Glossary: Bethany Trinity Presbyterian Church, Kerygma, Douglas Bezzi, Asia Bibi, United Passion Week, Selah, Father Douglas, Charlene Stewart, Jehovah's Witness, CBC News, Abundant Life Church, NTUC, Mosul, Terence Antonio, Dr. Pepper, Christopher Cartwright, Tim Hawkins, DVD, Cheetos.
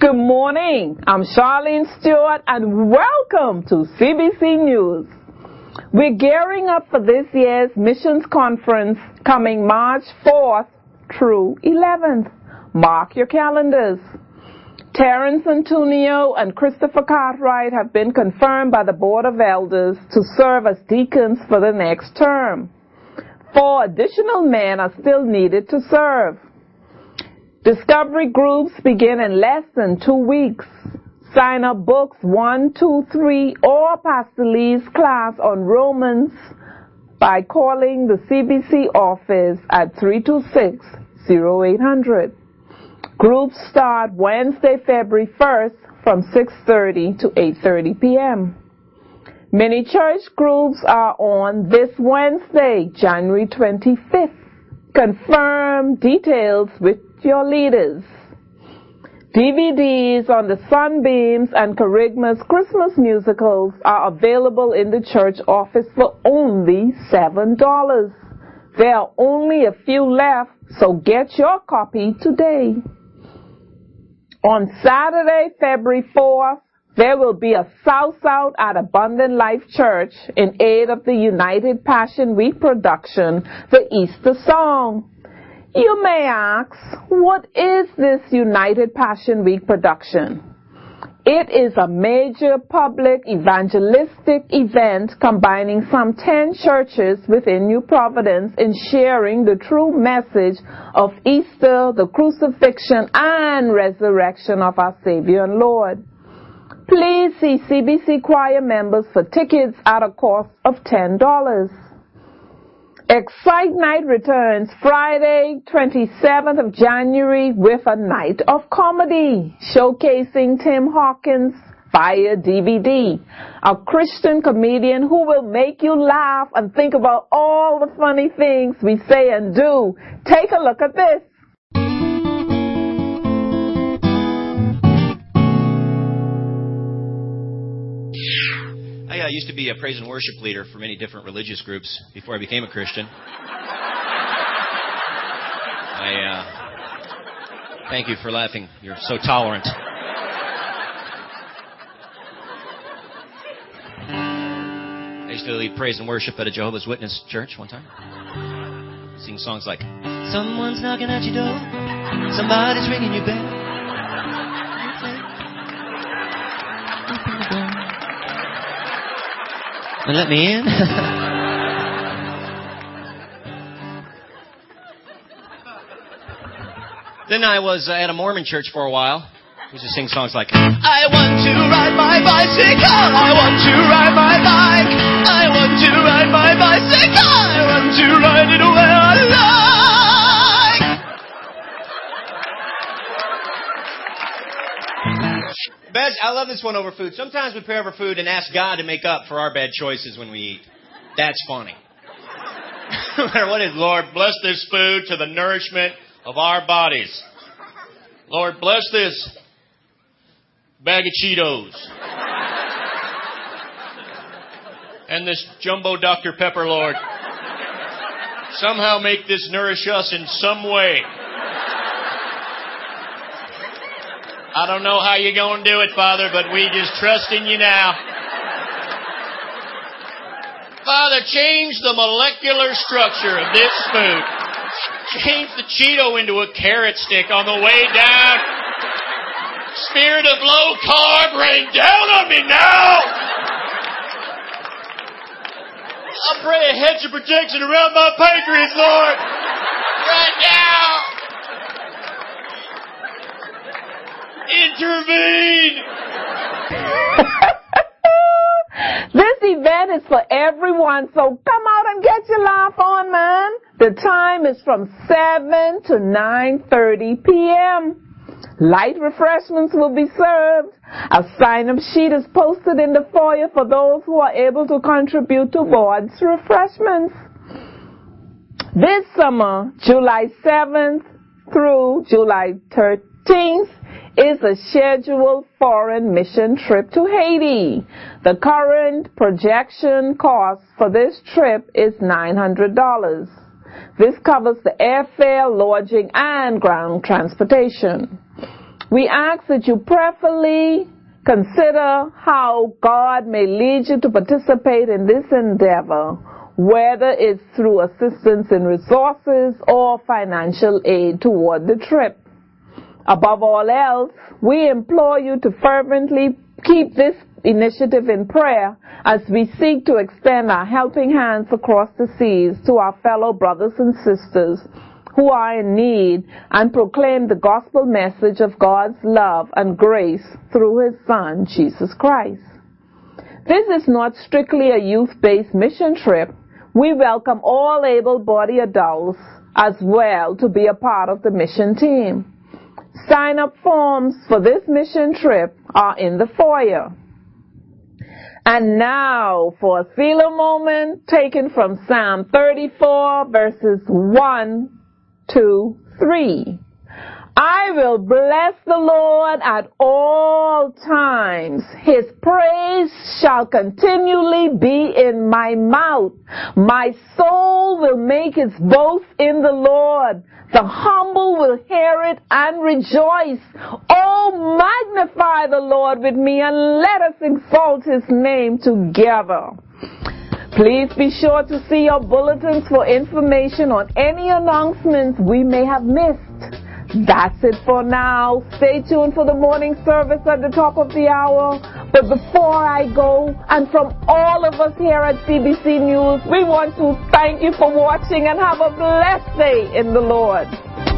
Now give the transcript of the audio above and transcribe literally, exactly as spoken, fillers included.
Good morning, I'm Charlene Stewart and welcome to C B C News. We're gearing up for this year's missions conference coming March fourth through eleventh. Mark your calendars. Terence Antonio and Christopher Cartwright have been confirmed by the Board of Elders to serve as deacons for the next term. Four additional men are still needed to serve. Discovery groups begin in less than two weeks. Sign up books one, two, three, or Pastor Lee's class on Romans by calling the C B C office at three two six, oh eight hundred. Groups start Wednesday, February first from six thirty to eight thirty p.m. Many church groups are on this Wednesday, January twenty-fifth. Confirm details with your leaders. D V Ds on the Sunbeams and Kerygma's Christmas musicals are available in the church office for only seven dollars. There are only a few left, so get your copy today. On Saturday, February fourth, there will be a South-South at Abundant Life Church in aid of the United Passion Week production, The Easter Song. You may ask, what is this United Passion Week production? It is a major public evangelistic event combining some ten churches within New Providence in sharing the true message of Easter, the crucifixion, and resurrection of our Savior and Lord. Please see C B C choir members for tickets at a cost of ten dollars. Excite Night returns Friday, twenty-seventh of January with a night of comedy showcasing Tim Hawkins via D V D, a Christian comedian who will make you laugh and think about all the funny things we say and do. Take a look at this. I used to be a praise and worship leader for many different religious groups before I became a Christian. I uh, thank you for laughing. You're so tolerant. I used to lead praise and worship at a Jehovah's Witness church one time. Sing songs like, someone's knocking at your door, somebody's ringing your bell. Let me in. Then I was at a Mormon church for a while. I used to sing songs like, I want to ride my bicycle, I want to ride my bike, I want to ride my bicycle, I want to ride it where I like. Beth, I love this one over food. Sometimes we pray over food and ask God to make up for our bad choices when we eat. That's funny. No matter what is, Lord, bless this food to the nourishment of our bodies. Lord, bless this bag of Cheetos. And this jumbo Doctor Pepper, Lord. Somehow make this nourish us in some way. I don't know how you're going to do it, Father, but we just trust in you now. Father, change the molecular structure of this food. Change the Cheeto into a carrot stick on the way down. Spirit of low carb, rain down on me now. I pray a hedge of protection around my pancreas, Lord. Right now. Intervene! This event is for everyone, so come out and get your laugh on, man. The time is from seven to nine thirty p.m. Light refreshments will be served. A sign-up sheet is posted in the foyer for those who are able to contribute to board's refreshments. This summer, July seventh through July thirteenth, is a scheduled foreign mission trip to Haiti. The current projection cost for this trip is nine hundred dollars. This covers the airfare, lodging, and ground transportation. We ask that you prayerfully consider how God may lead you to participate in this endeavor, whether it's through assistance in resources or financial aid toward the trip. Above all else, we implore you to fervently keep this initiative in prayer as we seek to extend our helping hands across the seas to our fellow brothers and sisters who are in need and proclaim the gospel message of God's love and grace through His Son, Jesus Christ. This is not strictly a youth-based mission trip. We welcome all able-bodied adults as well to be a part of the mission team. Sign-up forms for this mission trip are in the foyer. And now for a Selah moment taken from Psalm thirty-four, verses one, two, three. I will bless the Lord at all times. His praise shall continually be in my mouth. My soul will make its boast in the Lord. The humble will hear it and rejoice. Oh, magnify the Lord with me and let us exalt His name together. Please be sure to see your bulletins for information on any announcements we may have missed. That's it for now. Stay tuned for the morning service at the top of the hour. But before I go, and from all of us here at C B C News, we want to thank you for watching and have a blessed day in the Lord.